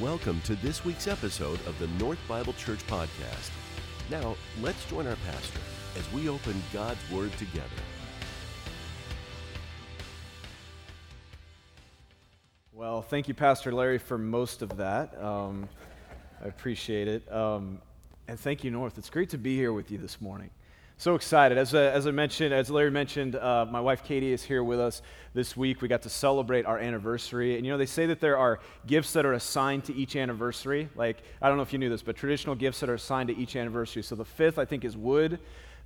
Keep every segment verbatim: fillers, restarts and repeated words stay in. Welcome to this week's episode of the North Bible Church podcast. Now, let's join our pastor as we open God's Word together. Well, thank you, Pastor Larry, for most of that. Um, I appreciate it. Um, and thank you, North. It's great to be here with you this morning. So excited. As I, as I mentioned, as Larry mentioned, uh, my wife Katie is here with us this week. We got to celebrate our anniversary. And you know, they say that there are gifts that are assigned to each anniversary. Like, I don't know if you knew this, but traditional gifts that are assigned to each anniversary. So the fifth, I think, is wood.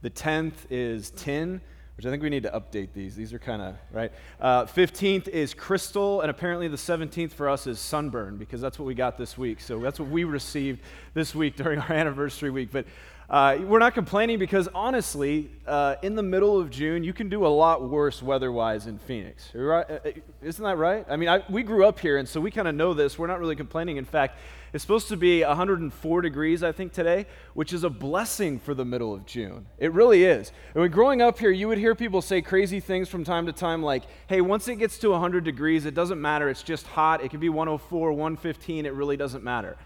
The tenth is tin, which I think we need to update these. These are kind of, right? Uh, fifteenth is crystal, and apparently the seventeenth for us is sunburn, because that's what we got this week. So that's what we received this week during our anniversary week. But uh, we're not complaining, because honestly, uh, in the middle of June, you can do a lot worse weather-wise in Phoenix. Isn't that right? I mean, I, we grew up here, and so we kind of know this. We're not really complaining. In fact, it's supposed to be one hundred four degrees, I think, today, which is a blessing for the middle of June. It really is. And when growing up here, you would hear people say crazy things from time to time, like, hey, once it gets to one hundred degrees, it doesn't matter. It's just hot. It can be one oh four, one fifteen. It really doesn't matter.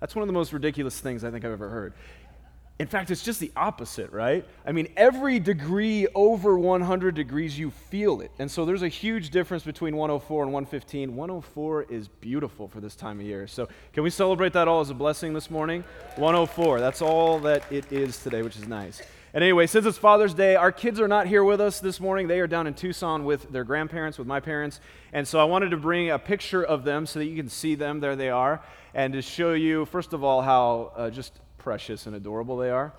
That's one of the most ridiculous things I think I've ever heard. In fact, it's just the opposite, right? I mean, every degree over one hundred degrees, you feel it. And so there's a huge difference between one oh four and one fifteen. one oh four is beautiful for this time of year. So can we celebrate that all as a blessing this morning? one oh four, that's all that it is today, which is nice. And anyway, since it's Father's Day, our kids are not here with us this morning. They are down in Tucson with their grandparents, with my parents. And so I wanted to bring a picture of them so that you can see them. There they are. And to show you, first of all, how uh, just precious and adorable they are.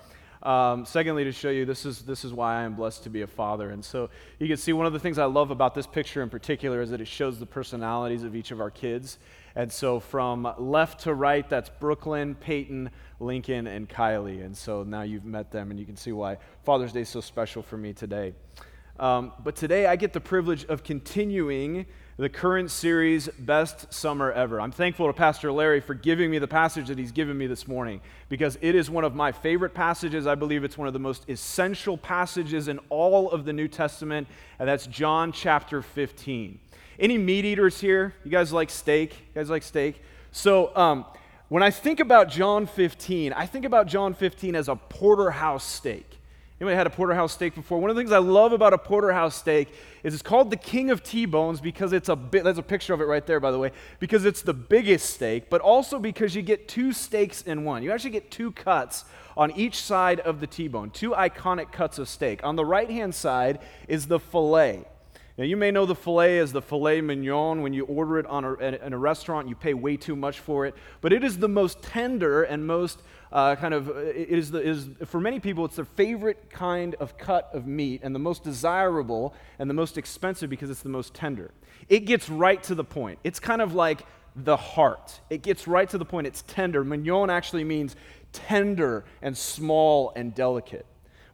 Um, secondly, to show you, this is this is why I am blessed to be a father. And so you can see one of the things I love about this picture in particular is that it shows the personalities of each of our kids. And so from left to right, that's Brooklyn, Peyton, Lincoln, and Kylie. And so now you've met them, and you can see why Father's Day is so special for me today. Um, but today I get the privilege of continuing the current series, Best Summer Ever. I'm thankful to Pastor Larry for giving me the passage that he's given me this morning, because it is one of my favorite passages. I believe it's one of the most essential passages in all of the New Testament, and that's John chapter fifteen. Any meat eaters here? You guys like steak? You guys like steak? So um, when I think about John fifteen, I think about John fifteen as a porterhouse steak. Anybody had a porterhouse steak before? One of the things I love about a porterhouse steak is it's called the King of T-Bones because it's a bit, that's a picture of it right there, by the way, because it's the biggest steak, but also because you get two steaks in one. You actually get two cuts on each side of the T-bone, two iconic cuts of steak. On the right-hand side is the filet. Now, you may know the filet as the filet mignon. When you order it on a, in a restaurant, you pay way too much for it, but it is the most tender and most Uh, kind of, it is, the, it is for many people, it's their favorite kind of cut of meat and the most desirable and the most expensive because it's the most tender. It gets right to the point. It's kind of like the heart. It gets right to the point. It's tender. Mignon actually means tender and small and delicate.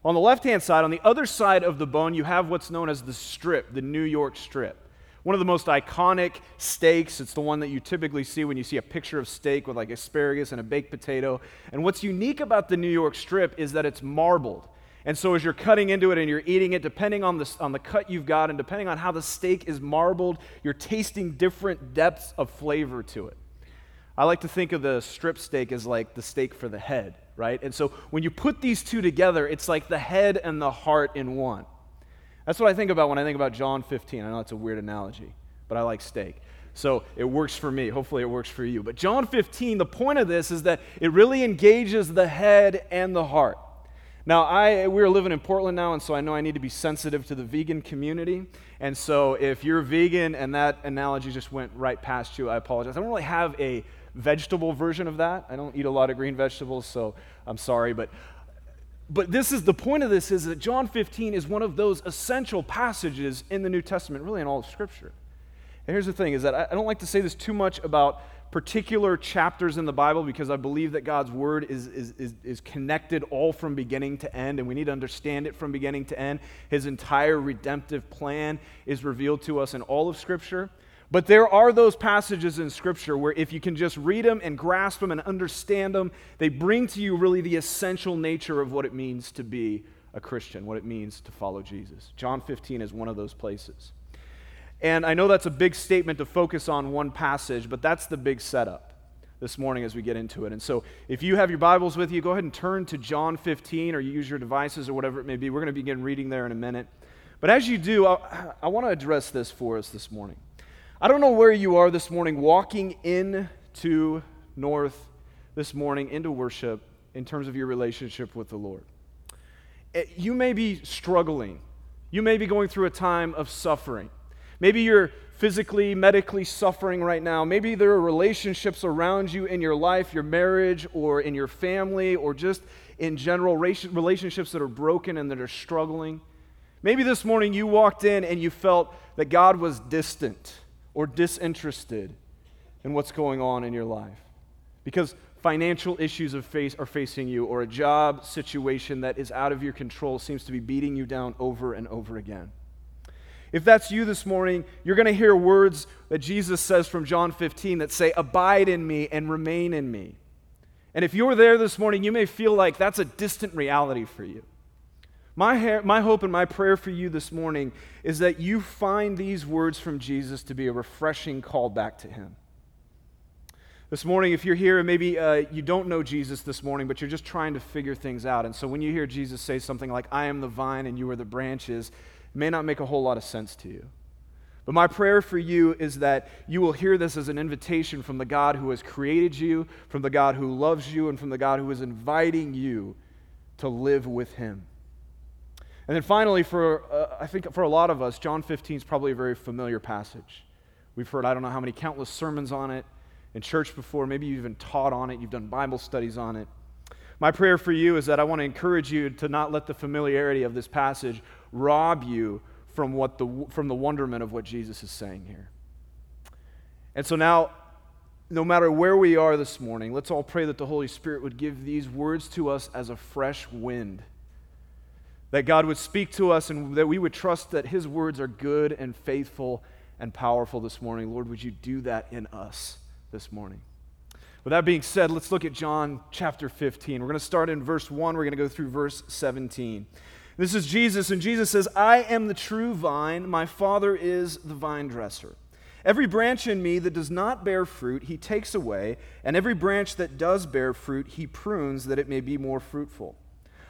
On the left-hand side, on the other side of the bone, you have what's known as the strip, the New York strip. One of the most iconic steaks. It's the one that you typically see when you see a picture of steak with like asparagus and a baked potato. And what's unique about the New York strip is that it's marbled. And so as you're cutting into it and you're eating it, depending on the, on the cut you've got and depending on how the steak is marbled, you're tasting different depths of flavor to it. I like to think of the strip steak as like the steak for the head, right? And so when you put these two together, it's like the head and the heart in one. That's what I think about when I think about John fifteen. I know that's a weird analogy, but I like steak. So it works for me. Hopefully it works for you. But John fifteen, the point of this is that it really engages the head and the heart. Now, I we're living in Portland now, and so I know I need to be sensitive to the vegan community. And so if you're vegan and that analogy just went right past you, I apologize. I don't really have a vegetable version of that. I don't eat a lot of green vegetables, so I'm sorry, but... But this is the point of this is that John fifteen is one of those essential passages in the New Testament, really in all of Scripture. And here's the thing is that I don't like to say this too much about particular chapters in the Bible because I believe that God's Word is, is, is, is connected all from beginning to end, and we need to understand it from beginning to end. His entire redemptive plan is revealed to us in all of Scripture. But there are those passages in Scripture where if you can just read them and grasp them and understand them, they bring to you really the essential nature of what it means to be a Christian, what it means to follow Jesus. John fifteen is one of those places. And I know that's a big statement to focus on one passage, but that's the big setup. this morning as we get into it. And so if you have your Bibles with you, go ahead and turn to John fifteen, or you use your devices or whatever it may be. We're going to begin reading there in a minute. But as you do, I, I want to address this for us this morning. I don't know where you are this morning walking into North this morning, into worship, in terms of your relationship with the Lord. It, you may be struggling. You may be going through a time of suffering. Maybe you're physically, medically suffering right now. Maybe there are relationships around you in your life, your marriage, or in your family, or just in general, relationships that are broken and that are struggling. Maybe this morning you walked in and you felt that God was distant or disinterested in what's going on in your life because financial issues of face are facing you, or a job situation that is out of your control seems to be beating you down over and over again. If that's you this morning, you're going to hear words that Jesus says from John fifteen that say, "Abide in me and remain in me." And if you're there this morning, you may feel like that's a distant reality for you. My, hair, my hope and my prayer for you this morning is that you find these words from Jesus to be a refreshing call back to Him. This morning, if you're here and maybe uh, you don't know Jesus this morning, but you're just trying to figure things out. And so when you hear Jesus say something like, "I am the vine and you are the branches," it may not make a whole lot of sense to you. But my prayer for you is that you will hear this as an invitation from the God who has created you, from the God who loves you, and from the God who is inviting you to live with Him. And then finally, for uh, I think for a lot of us, John fifteen is probably a very familiar passage. We've heard, I don't know how many countless sermons on it, in church before, maybe you've even taught on it, you've done Bible studies on it. My prayer for you is that I want to encourage you to not let the familiarity of this passage rob you from what the from the wonderment of what Jesus is saying here. And so now, no matter where we are this morning, let's all pray that the Holy Spirit would give these words to us as a fresh wind, that God would speak to us and that we would trust that His words are good and faithful and powerful this morning. Lord, would you do that in us this morning? With that being said, let's look at John chapter fifteen. We're going to start in verse one. We're going to go through verse seventeen. This is Jesus, and Jesus says, "I am the true vine. My Father is the vine dresser. Every branch in me that does not bear fruit, He takes away, and every branch that does bear fruit, He prunes that it may be more fruitful.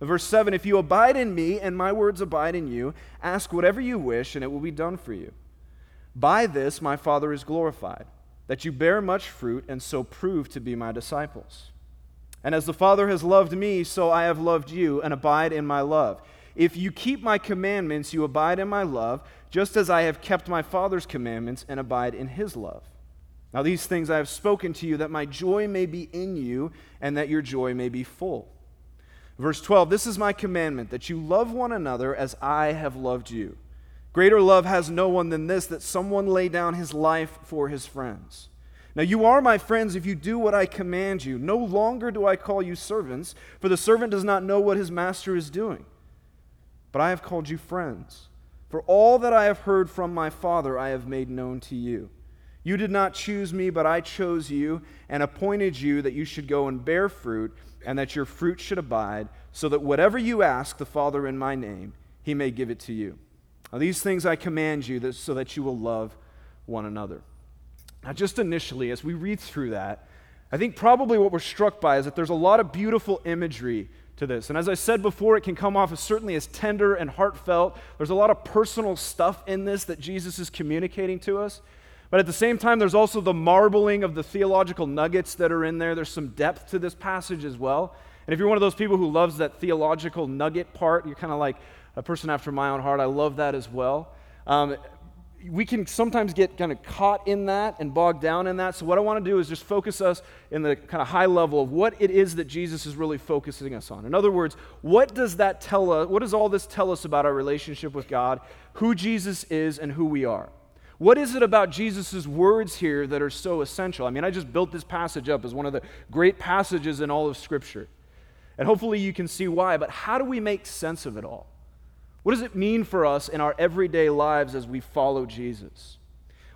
Verse seven, "If you abide in me and my words abide in you, ask whatever you wish and it will be done for you. By this my Father is glorified, that you bear much fruit and so prove to be my disciples. And as the Father has loved me, so I have loved you, and abide in my love. If you keep my commandments, you abide in my love, just as I have kept my Father's commandments and abide in his love. Now these things I have spoken to you, that my joy may be in you, and that your joy may be full." Verse twelve, "This is my commandment, that you love one another as I have loved you. Greater love has no one than this, that someone lay down his life for his friends. Now you are my friends if you do what I command you. No longer do I call you servants, for the servant does not know what his master is doing. But I have called you friends, for all that I have heard from my Father I have made known to you. You did not choose me, but I chose you and appointed you that you should go and bear fruit, and that your fruit should abide, so that whatever you ask the Father in my name, he may give it to you. Now, these things I command you that, so that you will love one another." Now, just initially, as we read through that, I think probably what we're struck by is that there's a lot of beautiful imagery to this. And as I said before, it can come off as certainly as tender and heartfelt. There's a lot of personal stuff in this that Jesus is communicating to us. But at the same time, there's also the marbling of the theological nuggets that are in there. There's some depth to this passage as well. And if you're one of those people who loves that theological nugget part, you're kind of like, a person after my own heart, I love that as well. Um, we can sometimes get kind of caught in that and bogged down in that. So what I want to do is just focus us in the kind of high level of what it is that Jesus is really focusing us on. In other words, what does that tell us? What does all this tell us about our relationship with God, who Jesus is, and who we are? What is it about Jesus' words here that are so essential? I mean, I just built this passage up as one of the great passages in all of Scripture. And hopefully you can see why, but how do we make sense of it all? What does it mean for us in our everyday lives as we follow Jesus?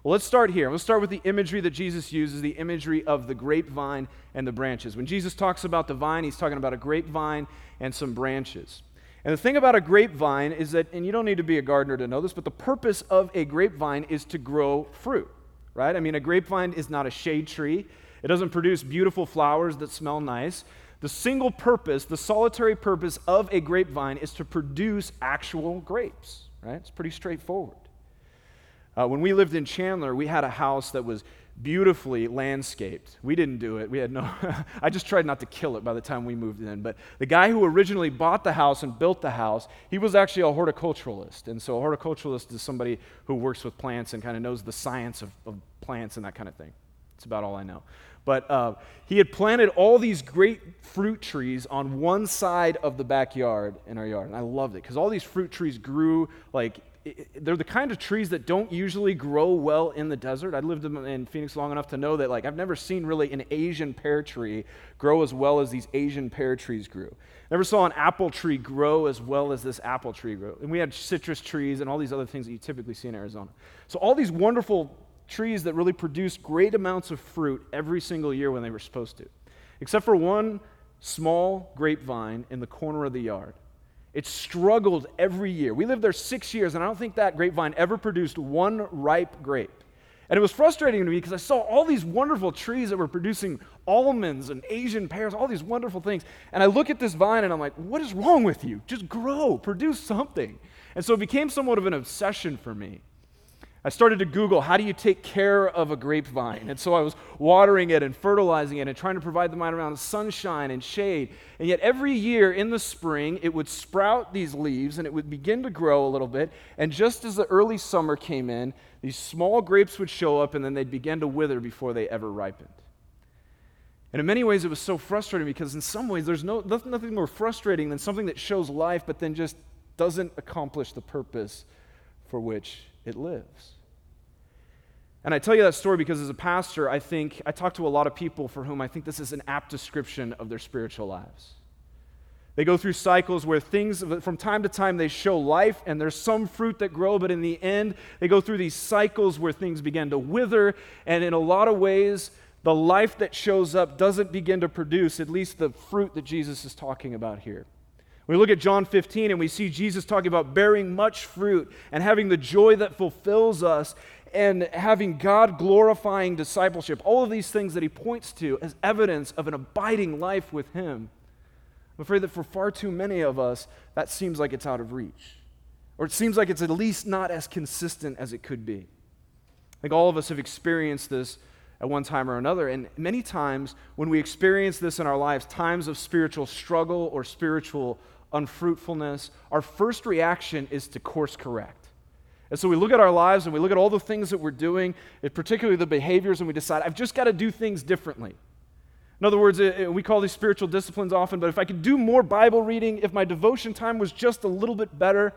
Well, let's start here. Let's start with the imagery that Jesus uses, the imagery of the grapevine and the branches. When Jesus talks about the vine, he's talking about a grapevine and some branches. And the thing about a grapevine is that, and you don't need to be a gardener to know this, but the purpose of a grapevine is to grow fruit, right? I mean, a grapevine is not a shade tree. It doesn't produce beautiful flowers that smell nice. The single purpose, the solitary purpose of a grapevine is to produce actual grapes, right? It's pretty straightforward. Uh, when we lived in Chandler, we had a house that was beautifully landscaped. We didn't do it. We had no, I just tried not to kill it by the time we moved in. But the guy who originally bought the house and built the house, he was actually a horticulturalist. And so a horticulturalist is somebody who works with plants and kind of knows the science of, of plants and that kind of thing. That's about all I know. But uh, he had planted all these great fruit trees on one side of the backyard in our yard. And I loved it because all these fruit trees grew like they're the kind of trees that don't usually grow well in the desert. I lived in Phoenix long enough to know that, like, I've never seen really an Asian pear tree grow as well as these Asian pear trees grew. Never saw an apple tree grow as well as this apple tree grew. And we had citrus trees and all these other things that you typically see in Arizona. So all these wonderful trees that really produced great amounts of fruit every single year when they were supposed to, except for one small grapevine in the corner of the yard. It struggled every year. We lived there six years, and I don't think that grapevine ever produced one ripe grape. And it was frustrating to me because I saw all these wonderful trees that were producing almonds and Asian pears, all these wonderful things. And I look at this vine, and I'm like, what is wrong with you? Just grow, produce something. And so it became somewhat of an obsession for me. I started to Google, how do you take care of a grapevine? And so I was watering it and fertilizing it and trying to provide the vine around sunshine and shade. And yet every year in the spring, it would sprout these leaves and it would begin to grow a little bit. And just as the early summer came in, these small grapes would show up and then they'd begin to wither before they ever ripened. And in many ways, it was so frustrating because in some ways, there's no nothing more frustrating than something that shows life but then just doesn't accomplish the purpose for which it lives. And I tell you that story because as a pastor, I think, I talk to a lot of people for whom I think this is an apt description of their spiritual lives. They go through cycles where things, from time to time, they show life and there's some fruit that grow, but in the end, they go through these cycles where things begin to wither, and in a lot of ways, the life that shows up doesn't begin to produce at least the fruit that Jesus is talking about here. We look at John fifteen and we see Jesus talking about bearing much fruit and having the joy that fulfills us and having God-glorifying discipleship. All of these things that he points to as evidence of an abiding life with him. I'm afraid that for far too many of us, that seems like it's out of reach. Or it seems like it's at least not as consistent as it could be. I think all of us have experienced this at one time or another. And many times when we experience this in our lives, times of spiritual struggle or spiritual unfruitfulness, our first reaction is to course correct. And so we look at our lives and we look at all the things that we're doing, particularly the behaviors, and we decide, I've just got to do things differently. In other words, we call these spiritual disciplines often, but if I could do more Bible reading, if my devotion time was just a little bit better,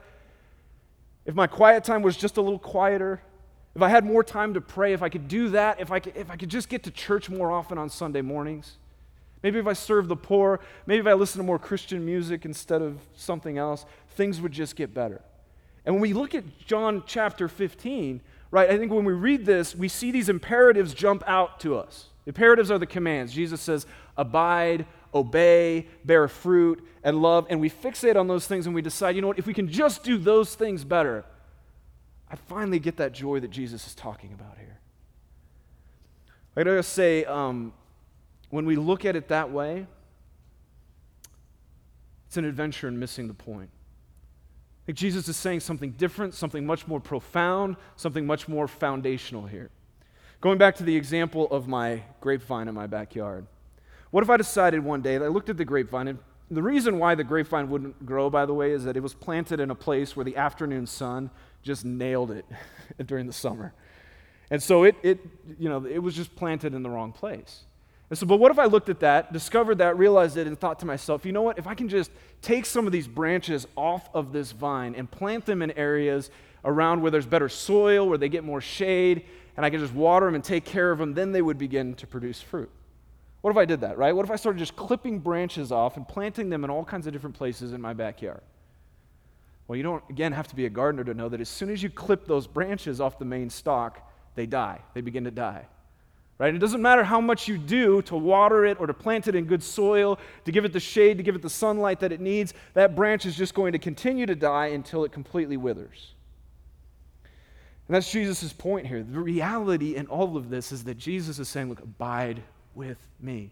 if my quiet time was just a little quieter, if I had more time to pray, if I could do that, if I could, if I could just get to church more often on Sunday mornings, maybe if I serve the poor, maybe if I listen to more Christian music instead of something else, things would just get better. And when we look at John chapter fifteen, right, I think when we read this, we see these imperatives jump out to us. Imperatives are the commands. Jesus says, abide, obey, bear fruit, and love. And we fixate on those things and we decide, you know what, if we can just do those things better, I finally get that joy that Jesus is talking about here. I gotta say, um, when we look at it that way, it's an adventure in missing the point. Like Jesus is saying something different, something much more profound, something much more foundational here. Going back to the example of my grapevine in my backyard. What if I decided one day that I looked at the grapevine, and the reason why the grapevine wouldn't grow, by the way, is that it was planted in a place where the afternoon sun just nailed it during the summer. And so it, it, you know, it was just planted in the wrong place. And so, but what if I looked at that, discovered that, realized it, and thought to myself, you know what, if I can just take some of these branches off of this vine and plant them in areas around where there's better soil, where they get more shade, and I can just water them and take care of them, then they would begin to produce fruit. What if I did that, right? What if I started just clipping branches off and planting them in all kinds of different places in my backyard? Well, you don't, again, have to be a gardener to know that as soon as you clip those branches off the main stalk, they die. They begin to die, right? It doesn't matter how much you do to water it or to plant it in good soil, to give it the shade, to give it the sunlight that it needs. That branch is just going to continue to die until it completely withers. And that's Jesus' point here. The reality in all of this is that Jesus is saying, look, abide with me.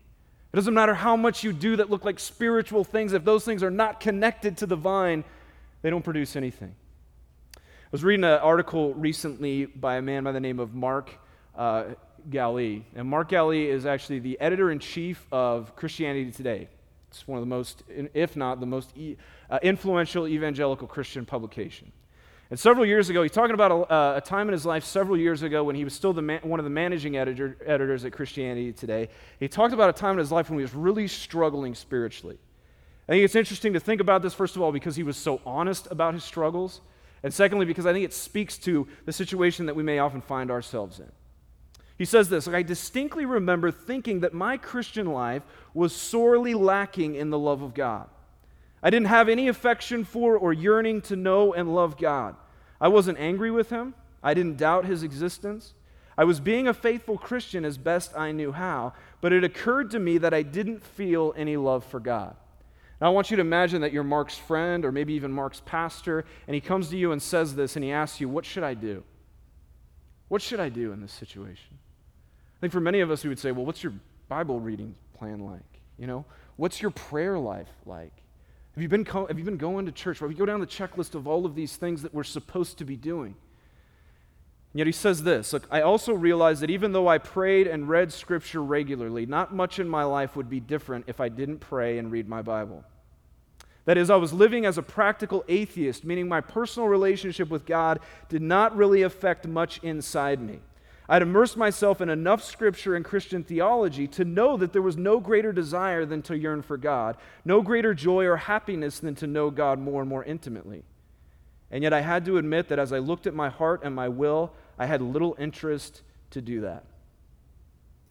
It doesn't matter how much you do that look like spiritual things. If those things are not connected to the vine, they don't produce anything. I was reading an article recently by a man by the name of Mark uh, Galli. And Mark Galli is actually the editor-in-chief of Christianity Today. It's one of the most, if not the most e- uh, influential evangelical Christian publication. And several years ago, he's talking about a, uh, a time in his life several years ago when he was still the man, one of the managing editor, editors at Christianity Today. He talked about a time in his life when he was really struggling spiritually. I think it's interesting to think about this, first of all, because he was so honest about his struggles, and secondly, because I think it speaks to the situation that we may often find ourselves in. He says this, like, I distinctly remember thinking that my Christian life was sorely lacking in the love of God. I didn't have any affection for or yearning to know and love God. I wasn't angry with him. I didn't doubt his existence. I was being a faithful Christian as best I knew how, but it occurred to me that I didn't feel any love for God. Now I want you to imagine that you're Mark's friend or maybe even Mark's pastor, and he comes to you and says this, and he asks you, what should I do? What should I do in this situation? I think for many of us, we would say, well, what's your Bible reading plan like? You know, what's your prayer life like? Have you been co- have you been going to church? Well, we go down the checklist of all of these things that we're supposed to be doing. And yet he says this, look, I also realized that even though I prayed and read Scripture regularly, not much in my life would be different if I didn't pray and read my Bible. That is, I was living as a practical atheist, meaning my personal relationship with God did not really affect much inside me. I'd immersed myself in enough Scripture and Christian theology to know that there was no greater desire than to yearn for God, no greater joy or happiness than to know God more and more intimately. And yet I had to admit that as I looked at my heart and my will, I had little interest to do that.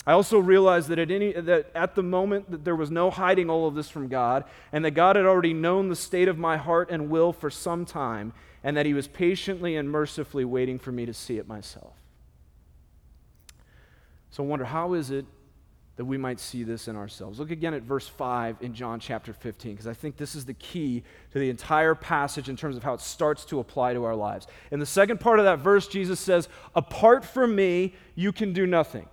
I also realized that at, any, that at the moment that there was no hiding all of this from God, and that God had already known the state of my heart and will for some time, and that he was patiently and mercifully waiting for me to see it myself. So I wonder, how is it that we might see this in ourselves? Look again at verse five in John chapter fifteen, because I think this is the key to the entire passage in terms of how it starts to apply to our lives. In the second part of that verse, Jesus says, apart from me, you can do nothing.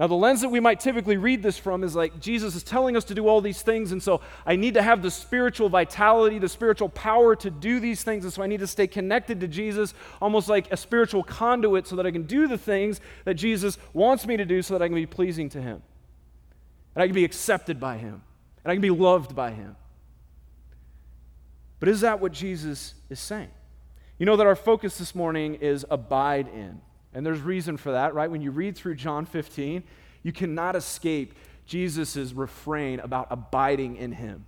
Now, the lens that we might typically read this from is like, Jesus is telling us to do all these things, and so I need to have the spiritual vitality, the spiritual power to do these things, and so I need to stay connected to Jesus, almost like a spiritual conduit, so that I can do the things that Jesus wants me to do so that I can be pleasing to him, and I can be accepted by him, and I can be loved by him. But is that what Jesus is saying? You know that our focus this morning is abide in. And there's reason for that, right? When you read through John fifteen, you cannot escape Jesus' refrain about abiding in him.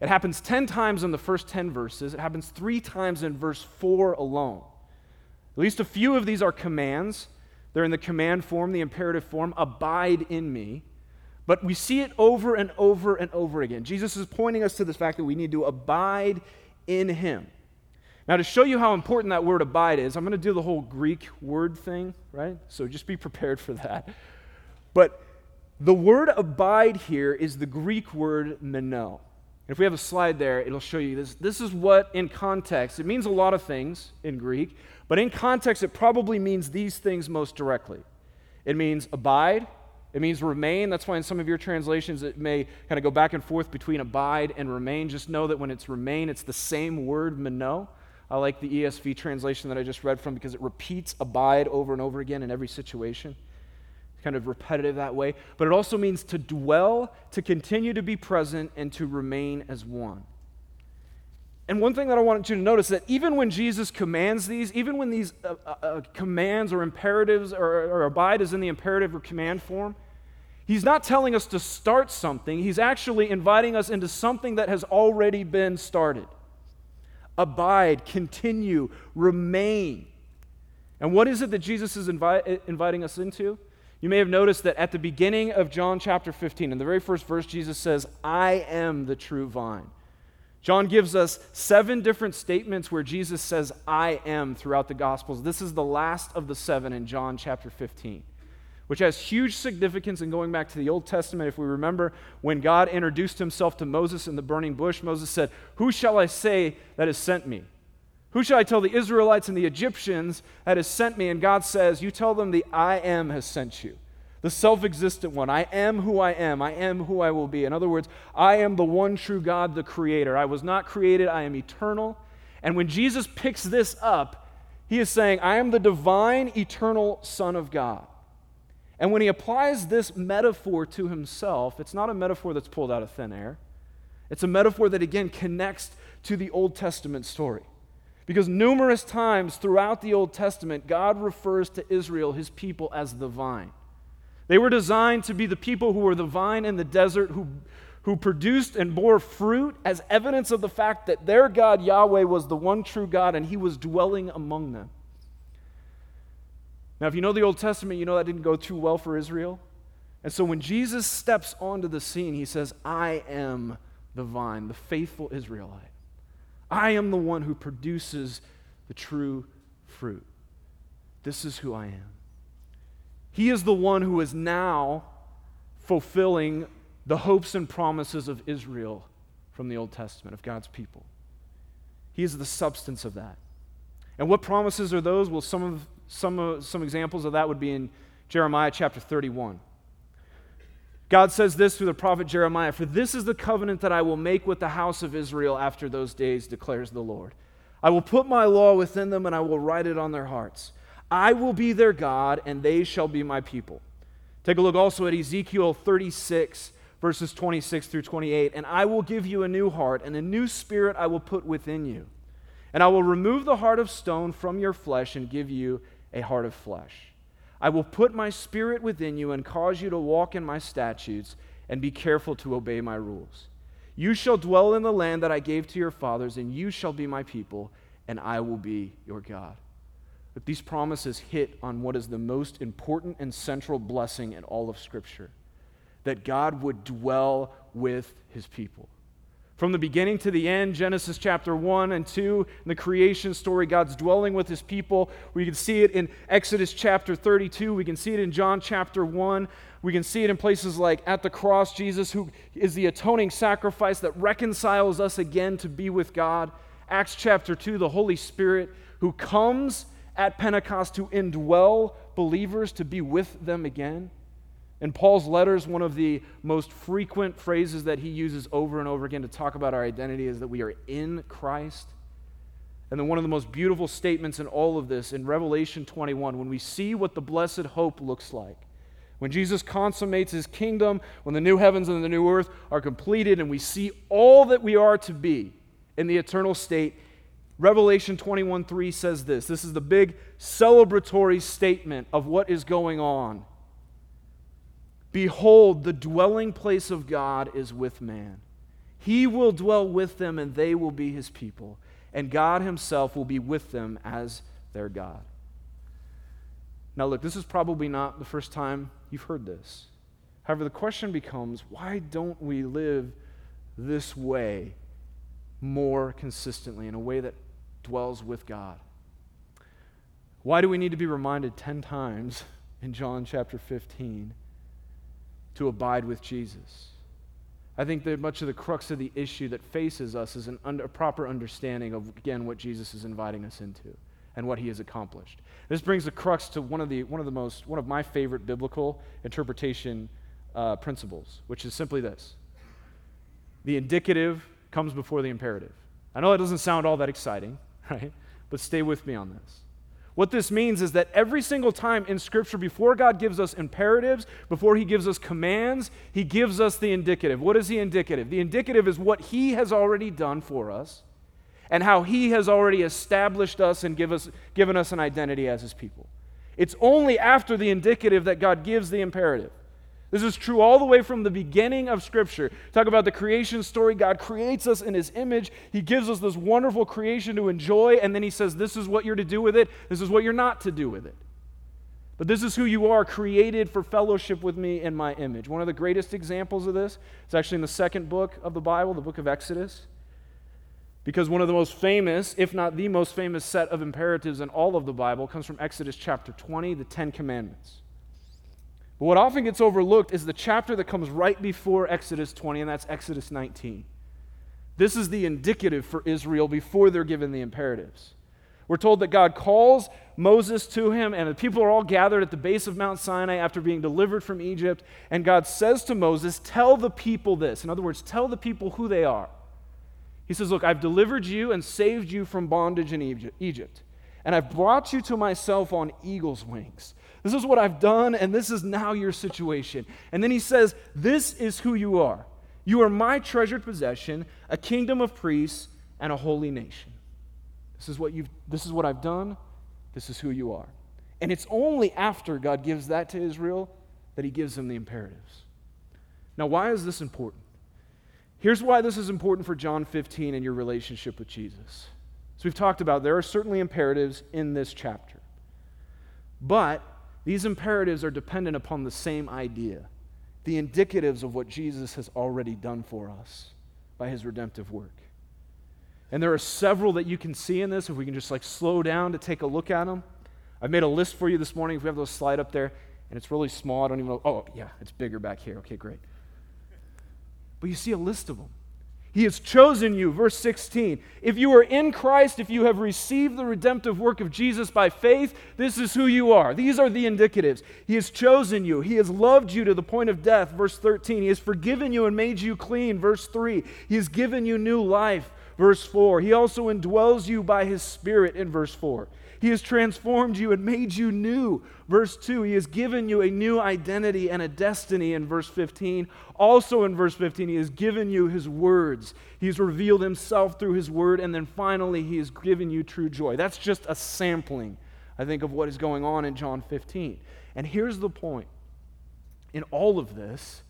It happens ten times in the first ten verses. It happens three times in verse four alone. At least a few of these are commands. They're in the command form, the imperative form, abide in me. But we see it over and over and over again. Jesus is pointing us to the fact that we need to abide in him. Now, to show you how important that word abide is, I'm going to do the whole Greek word thing, right? So just be prepared for that. But the word abide here is the Greek word meno. If we have a slide there, it'll show you this. This is what, in context, it means a lot of things in Greek, but in context, it probably means these things most directly. It means abide. It means remain. That's why in some of your translations it may kind of go back and forth between abide and remain. Just know that when it's remain, it's the same word meno. I like the E S V translation that I just read from because it repeats abide over and over again in every situation. It's kind of repetitive that way. But it also means to dwell, to continue to be present, and to remain as one. And one thing that I wanted you to notice that even when Jesus commands these, even when these uh, uh, commands or imperatives or, or abide is in the imperative or command form, he's not telling us to start something. He's actually inviting us into something that has already been started. Abide, continue, remain. And what is it that Jesus is invi- inviting us into? You may have noticed that at the beginning of John chapter fifteen, in the very first verse, Jesus says, I am the true vine. John gives us seven different statements where Jesus says, I am, throughout the Gospels. This is the last of the seven in John chapter fifteen, which has huge significance in going back to the Old Testament. If we remember when God introduced himself to Moses in the burning bush, Moses said, who shall I say that has sent me? Who shall I tell the Israelites and the Egyptians that has sent me? And God says, you tell them the I am has sent you, the self-existent one. I am who I am. I am who I will be. In other words, I am the one true God, the creator. I was not created. I am eternal. And when Jesus picks this up, he is saying, I am the divine, eternal Son of God. And when he applies this metaphor to himself, it's not a metaphor that's pulled out of thin air. It's a metaphor that, again, connects to the Old Testament story. Because numerous times throughout the Old Testament, God refers to Israel, his people, as the vine. They were designed to be the people who were the vine in the desert, who, who produced and bore fruit as evidence of the fact that their God, Yahweh, was the one true God, and he was dwelling among them. Now, if you know the Old Testament, you know that didn't go too well for Israel. And so when Jesus steps onto the scene, he says, I am the vine, the faithful Israelite. I am the one who produces the true fruit. This is who I am. He is the one who is now fulfilling the hopes and promises of Israel from the Old Testament, of God's people. He is the substance of that. And what promises are those? Well, some of some of, some examples of that would be in Jeremiah chapter thirty-one. God says this through the prophet Jeremiah, for this is the covenant that I will make with the house of Israel after those days, declares the Lord. I will put my law within them and I will write it on their hearts. I will be their God and they shall be my people. Take a look also at Ezekiel thirty-six, verses twenty-six through twenty-eight. And I will give you a new heart and a new spirit I will put within you. And I will remove the heart of stone from your flesh and give you a heart of flesh. I will put my spirit within you and cause you to walk in my statutes and be careful to obey my rules. You shall dwell in the land that I gave to your fathers, and you shall be my people, and I will be your God. But these promises hit on what is the most important and central blessing in all of Scripture, that God would dwell with his people. From the beginning to the end, Genesis chapter one and two, in the creation story, God's dwelling with his people. We can see it in Exodus chapter thirty-two. We can see it in John chapter one. We can see it in places like at the cross, Jesus, who is the atoning sacrifice that reconciles us again to be with God. Acts chapter two, the Holy Spirit, who comes at Pentecost to indwell believers, to be with them again. In Paul's letters, one of the most frequent phrases that he uses over and over again to talk about our identity is that we are in Christ. And then one of the most beautiful statements in all of this, in Revelation twenty-one, when we see what the blessed hope looks like, when Jesus consummates his kingdom, when the new heavens and the new earth are completed and we see all that we are to be in the eternal state, Revelation twenty-one three says this. This is the big celebratory statement of what is going on. Behold, the dwelling place of God is with man. He will dwell with them, and they will be his people. And God himself will be with them as their God. Now look, this is probably not the first time you've heard this. However, the question becomes, why don't we live this way more consistently, in a way that dwells with God? Why do we need to be reminded ten times in John chapter fifteen to abide with Jesus? I think that much of the crux of the issue that faces us is an under, a proper understanding of, again, what Jesus is inviting us into and what he has accomplished. This brings the crux to one of the one of the most one of my favorite biblical interpretation uh, principles, which is simply this: the indicative comes before the imperative. I know that doesn't sound all that exciting, right? But stay with me on this. What this means is that every single time in Scripture, before God gives us imperatives, before he gives us commands, he gives us the indicative. What is the indicative? The indicative is what he has already done for us and how he has already established us and give us, given us an identity as his people. It's only after the indicative that God gives the imperative. This is true all the way from the beginning of Scripture. Talk about the creation story. God creates us in His image. He gives us this wonderful creation to enjoy, and then He says, this is what you're to do with it. This is what you're not to do with it. But this is who you are, created for fellowship with me in my image. One of the greatest examples of this is actually in the second book of the Bible, the book of Exodus. Because one of the most famous, if not the most famous set of imperatives in all of the Bible comes from Exodus chapter twenty, the Ten Commandments. But what often gets overlooked is the chapter that comes right before Exodus twenty, and that's Exodus nineteen. This is the indicative for Israel before they're given the imperatives. We're told that God calls Moses to him, and the people are all gathered at the base of Mount Sinai after being delivered from Egypt, and God says to Moses, tell the people this. In other words, tell the people who they are. He says, look, I've delivered you and saved you from bondage in Egypt, and I've brought you to myself on eagle's wings. This is what I've done, and this is now your situation. And then he says, this is who you are. You are my treasured possession, a kingdom of priests, and a holy nation. This is what you've, this is what I've done. This is who you are. And it's only after God gives that to Israel that he gives them the imperatives. Now, why is this important? Here's why this is important for John fifteen and your relationship with Jesus. As we've talked about, there are certainly imperatives in this chapter. But these imperatives are dependent upon the same idea, the indicatives of what Jesus has already done for us by his redemptive work. And there are several that you can see in this, if we can just like slow down to take a look at them. I made a list for you this morning, if we have those slide up there, and it's really small, I don't even know, oh yeah, it's bigger back here, okay, great. But you see a list of them. He has chosen you, verse sixteen. If you are in Christ, if you have received the redemptive work of Jesus by faith, this is who you are. These are the indicatives. He has chosen you. He has loved you to the point of death, verse thirteen. He has forgiven you and made you clean, verse three. He has given you new life, verse four. He also indwells you by his Spirit in verse four. He has transformed you and made you new, verse two. He has given you a new identity and a destiny in verse fifteen. Also in verse fifteen, he has given you his words. He has revealed himself through his word, and then finally, he has given you true joy. That's just a sampling, I think, of what is going on in John fifteen. And here's the point. In all of this,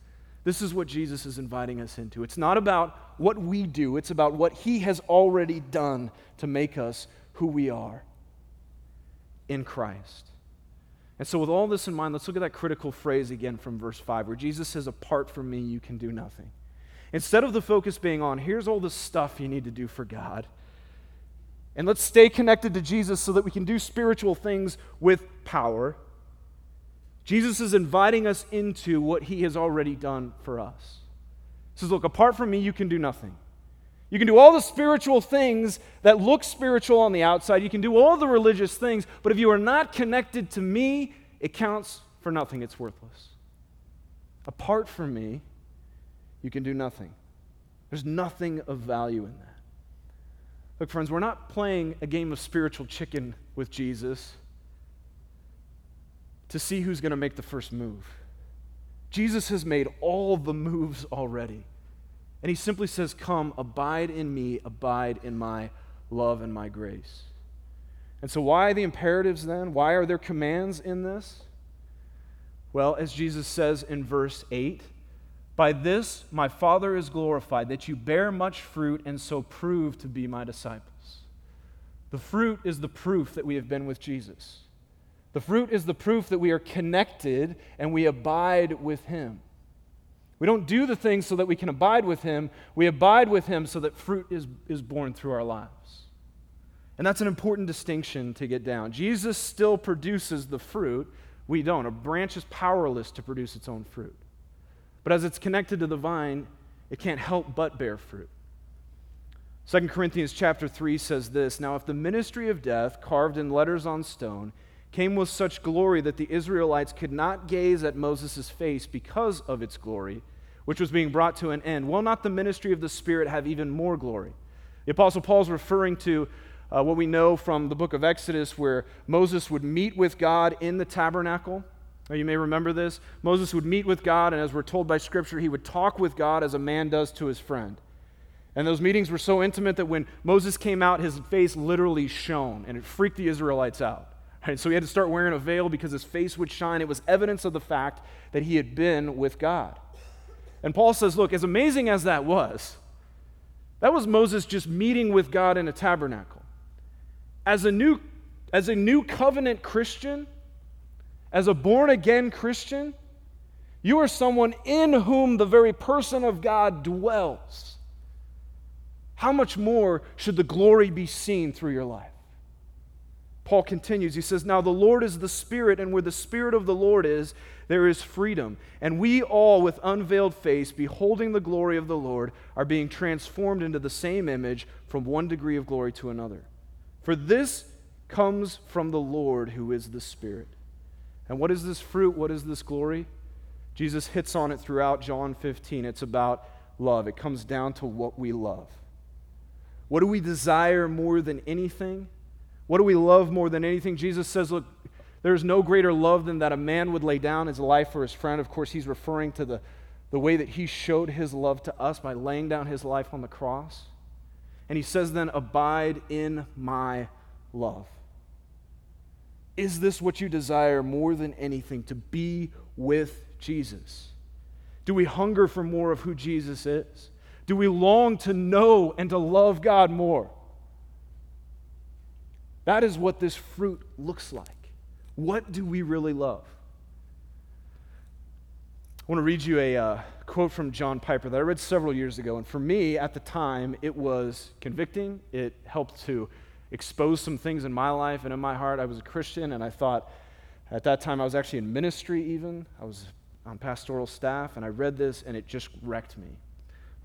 this is what Jesus is inviting us into. It's not about what we do. It's about what he has already done to make us who we are in Christ. And so with all this in mind, let's look at that critical phrase again from verse five, where Jesus says, apart from me, you can do nothing. Instead of the focus being on, here's all the stuff you need to do for God, and let's stay connected to Jesus so that we can do spiritual things with power, Jesus is inviting us into what he has already done for us. He says, look, apart from me, you can do nothing. You can do all the spiritual things that look spiritual on the outside. You can do all the religious things, but if you are not connected to me, it counts for nothing. It's worthless. Apart from me, you can do nothing. There's nothing of value in that. Look, friends, we're not playing a game of spiritual chicken with Jesus to see who's going to make the first move. Jesus has made all the moves already. And he simply says, come, abide in me, abide in my love and my grace. And so why the imperatives then? Why are there commands in this? Well, as Jesus says in verse eight, by this my Father is glorified, that you bear much fruit and so prove to be my disciples. The fruit is the proof that we have been with Jesus. The fruit is the proof that we are connected and we abide with him. We don't do the things so that we can abide with him. We abide with him so that fruit is, is born through our lives. And that's an important distinction to get down. Jesus still produces the fruit. We don't. A branch is powerless to produce its own fruit. But as it's connected to the vine, it can't help but bear fruit. Second Corinthians chapter three says this, now if the ministry of death, carved in letters on stone, came with such glory that the Israelites could not gaze at Moses' face because of its glory, which was being brought to an end, will not the ministry of the Spirit have even more glory? The Apostle Paul's referring to uh, what we know from the book of Exodus, where Moses would meet with God in the tabernacle. Now, you may remember this. Moses would meet with God, and as we're told by Scripture, he would talk with God as a man does to his friend. And those meetings were so intimate that when Moses came out, his face literally shone, and it freaked the Israelites out. Right? So he had to start wearing a veil because his face would shine. It was evidence of the fact that he had been with God. And Paul says, look, as amazing as that was, that was Moses just meeting with God in a tabernacle. As a new, as a new covenant Christian, as a born-again Christian, you are someone in whom the very person of God dwells. How much more should the glory be seen through your life? Paul continues. He says, now the Lord is the Spirit, and where the Spirit of the Lord is, there is freedom. And we all, with unveiled face, beholding the glory of the Lord, are being transformed into the same image from one degree of glory to another. For this comes from the Lord who is the Spirit. And what is this fruit? What is this glory? Jesus hits on it throughout John fifteen. It's about love. It comes down to what we love. What do we desire more than anything? What do we love more than anything? Jesus says, look, there is no greater love than that a man would lay down his life for his friend. Of course, he's referring to the, the way that he showed his love to us by laying down his life on the cross. And he says then, abide in my love. Is this what you desire more than anything, to be with Jesus? Do we hunger for more of who Jesus is? Do we long to know and to love God more? That is what this fruit looks like. What do we really love? I want to read you a uh, quote from John Piper that I read several years ago. And for me, at the time, it was convicting. It helped to exposed some things in my life and in my heart. I was a Christian, and I thought, at that time, I was actually in ministry even. I was on pastoral staff, and I read this, and it just wrecked me.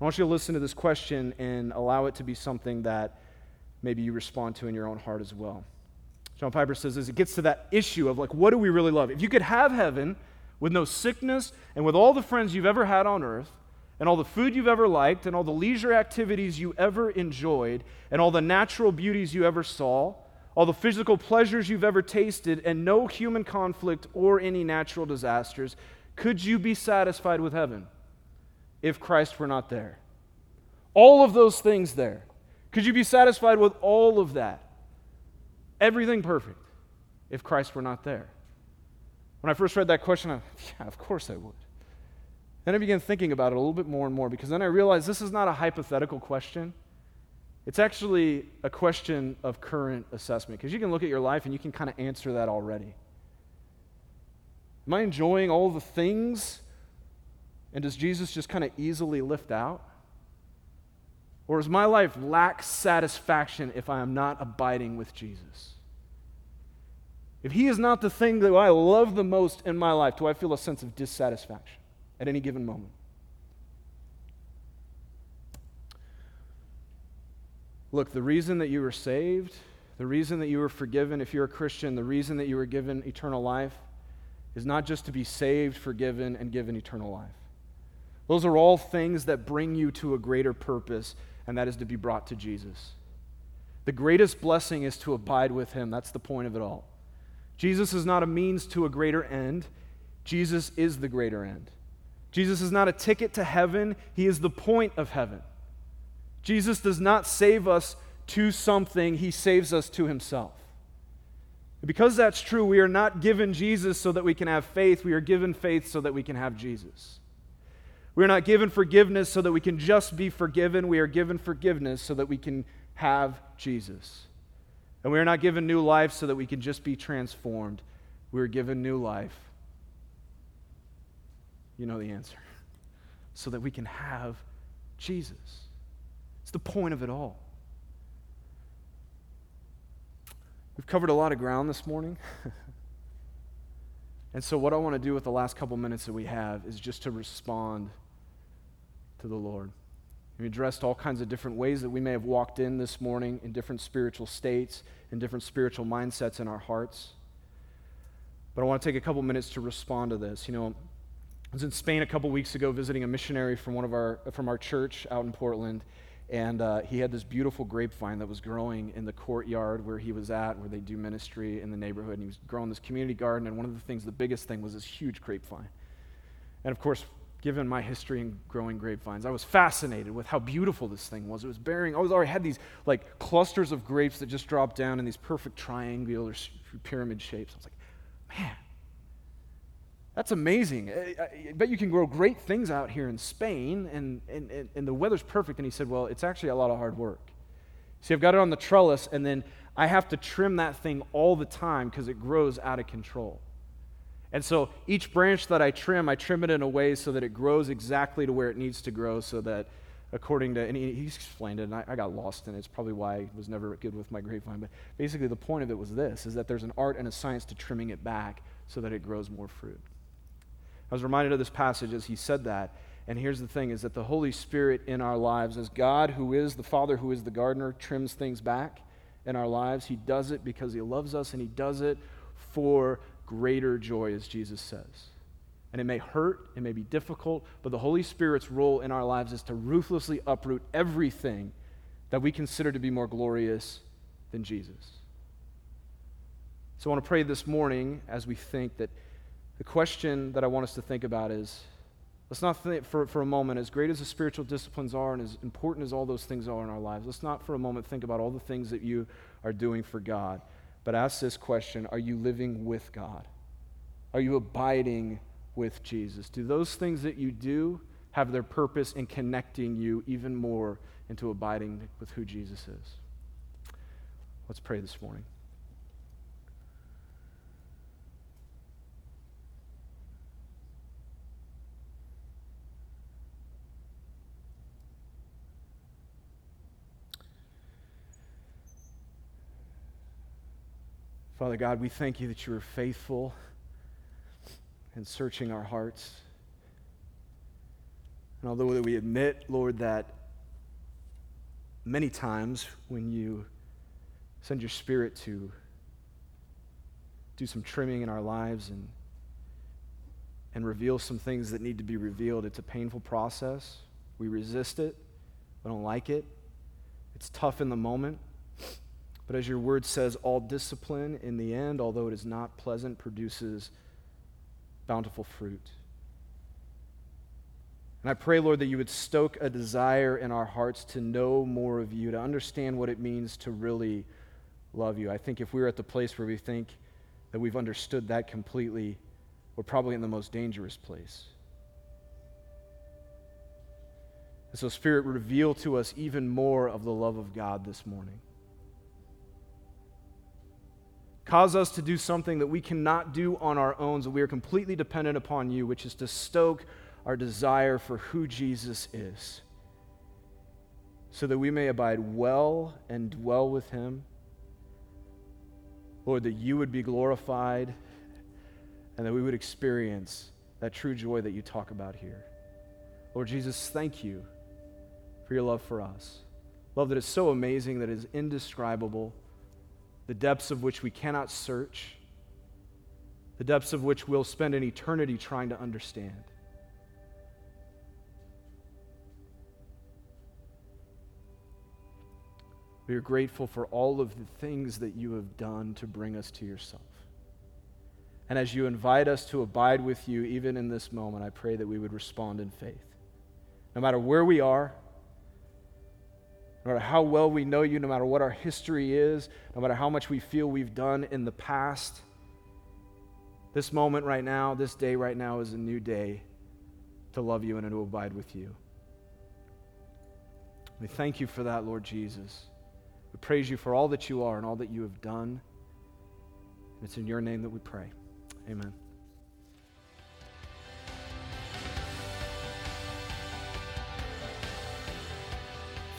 I want you to listen to this question and allow it to be something that maybe you respond to in your own heart as well. John Piper says, as it gets to that issue of, like, what do we really love? If you could have heaven with no sickness and with all the friends you've ever had on earth, and all the food you've ever liked, and all the leisure activities you ever enjoyed, and all the natural beauties you ever saw, all the physical pleasures you've ever tasted, and no human conflict or any natural disasters, could you be satisfied with heaven if Christ were not there? All of those things there. Could you be satisfied with all of that? Everything perfect if Christ were not there? When I first read that question, I thought, yeah, of course I would. Then I began thinking about it a little bit more and more, because then I realized this is not a hypothetical question. It's actually a question of current assessment, because you can look at your life and you can kind of answer that already. Am I enjoying all the things? And does Jesus just kind of easily lift out? Or does my life lack satisfaction if I am not abiding with Jesus? If he is not the thing that I love the most in my life, do I feel a sense of dissatisfaction at any given moment? Look, the reason that you were saved, the reason that you were forgiven, if you're a Christian, the reason that you were given eternal life is not just to be saved, forgiven, and given eternal life. Those are all things that bring you to a greater purpose, and that is to be brought to Jesus. The greatest blessing is to abide with him. That's the point of it all. Jesus is not a means to a greater end. Jesus is the greater end. Jesus is not a ticket to heaven. He is the point of heaven. Jesus does not save us to something. He saves us to himself. And because that's true, we are not given Jesus so that we can have faith. We are given faith so that we can have Jesus. We are not given forgiveness so that we can just be forgiven. We are given forgiveness so that we can have Jesus. And we are not given new life so that we can just be transformed. We are given new life. You know the answer. So that we can have Jesus. It's the point of it all. We've covered a lot of ground this morning. And so what I want to do with the last couple minutes that we have is just to respond to the Lord. We addressed all kinds of different ways that we may have walked in this morning in different spiritual states, in different spiritual mindsets in our hearts. But I want to take a couple minutes to respond to this. You know, I was in Spain a couple weeks ago visiting a missionary from one of our from our church out in Portland, and uh, he had this beautiful grapevine that was growing in the courtyard where he was at, where they do ministry in the neighborhood, and he was growing this community garden, and one of the things, the biggest thing, was this huge grapevine. And of course, given my history in growing grapevines, I was fascinated with how beautiful this thing was. It was bearing, I was already had these like clusters of grapes that just dropped down in these perfect triangular pyramid shapes. I was like, man, that's amazing. I, I, I bet you can grow great things out here in Spain, and, and, and the weather's perfect. And he said, well, it's actually a lot of hard work. See, I've got it on the trellis, and then I have to trim that thing all the time because it grows out of control. And so each branch that I trim, I trim it in a way so that it grows exactly to where it needs to grow, so that according to, and he, he explained it, and I, I got lost in it. It's probably why I was never good with my grapevine. But basically the point of it was this, is that there's an art and a science to trimming it back so that it grows more fruit. I was reminded of this passage as he said that. And here's the thing, is that the Holy Spirit in our lives, as God who is the Father, who is the gardener, trims things back in our lives, he does it because he loves us, and he does it for greater joy, as Jesus says. And it may hurt, it may be difficult, but the Holy Spirit's role in our lives is to ruthlessly uproot everything that we consider to be more glorious than Jesus. So I want to pray this morning as we think that the question that I want us to think about is, let's not think for, for a moment, as great as the spiritual disciplines are and as important as all those things are in our lives, let's not for a moment think about all the things that you are doing for God, but ask this question, are you living with God? Are you abiding with Jesus? Do those things that you do have their purpose in connecting you even more into abiding with who Jesus is? Let's pray this morning. Father God, we thank you that you are faithful in searching our hearts. And although we admit, Lord, that many times when you send your Spirit to do some trimming in our lives and, and reveal some things that need to be revealed, it's a painful process. We resist it. We don't like it. It's tough in the moment. But as your word says, all discipline in the end, although it is not pleasant, produces bountiful fruit. And I pray, Lord, that you would stoke a desire in our hearts to know more of you, to understand what it means to really love you. I think if we were at the place where we think that we've understood that completely, we're probably in the most dangerous place. And so, Spirit, reveal to us even more of the love of God this morning. Cause us to do something that we cannot do on our own, so we are completely dependent upon you, which is to stoke our desire for who Jesus is, so that we may abide well and dwell with him. Lord, that you would be glorified and that we would experience that true joy that you talk about here. Lord Jesus, thank you for your love for us. Love that is so amazing, that is indescribable, the depths of which we cannot search, the depths of which we'll spend an eternity trying to understand. We are grateful for all of the things that you have done to bring us to yourself. And as you invite us to abide with you, even in this moment, I pray that we would respond in faith. No matter where we are, no matter how well we know you, no matter what our history is, no matter how much we feel we've done in the past, this moment right now, this day right now is a new day to love you and to abide with you. We thank you for that, Lord Jesus. We praise you for all that you are and all that you have done. And it's in your name that we pray. Amen.